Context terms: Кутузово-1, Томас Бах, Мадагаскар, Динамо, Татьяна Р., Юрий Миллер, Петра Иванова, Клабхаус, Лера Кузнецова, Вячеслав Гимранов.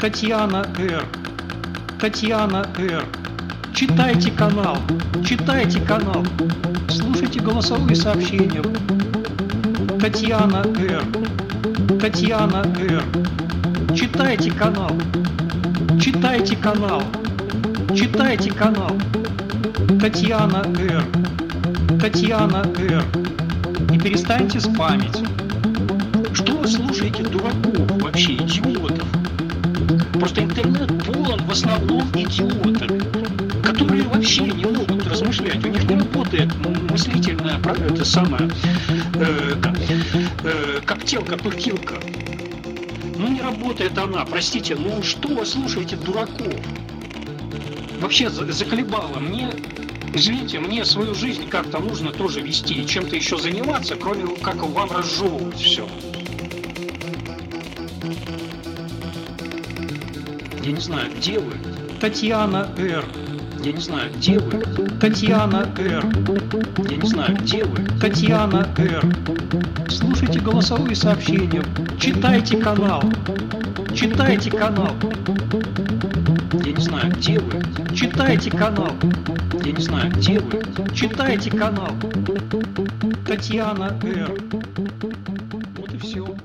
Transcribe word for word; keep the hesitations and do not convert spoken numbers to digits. Татьяна Р. Татьяна Р. Читайте канал, читайте канал, слушайте голосовые сообщения. Татьяна Р. Татьяна Р. Читайте канал, читайте канал, читайте канал. Татьяна Р. Татьяна Р. И перестаньте спамить. Что вы слушаете дураков, вообще идиотов? Просто интернет полон в основном идиотами, которые вообще не могут размышлять. У них не работает мыслительная это самая э, э, коптилка-пыхтилка. Ну не работает она, простите, ну что вы слушаете дураков? Вообще заколебало мне, извините, мне свою жизнь как-то нужно тоже вести и чем-то еще заниматься, кроме как вам разжевывать все. Я не знаю, где вы? Татьяна Р. Я не знаю, где вы? Татьяна Р. Я не знаю, где вы? Татьяна Р. Слушайте голосовые сообщения. Читайте канал. Читайте канал. Я не знаю, где вы? Читайте канал. Я не знаю, где вы? Читайте канал. Татьяна Р. Вот и все.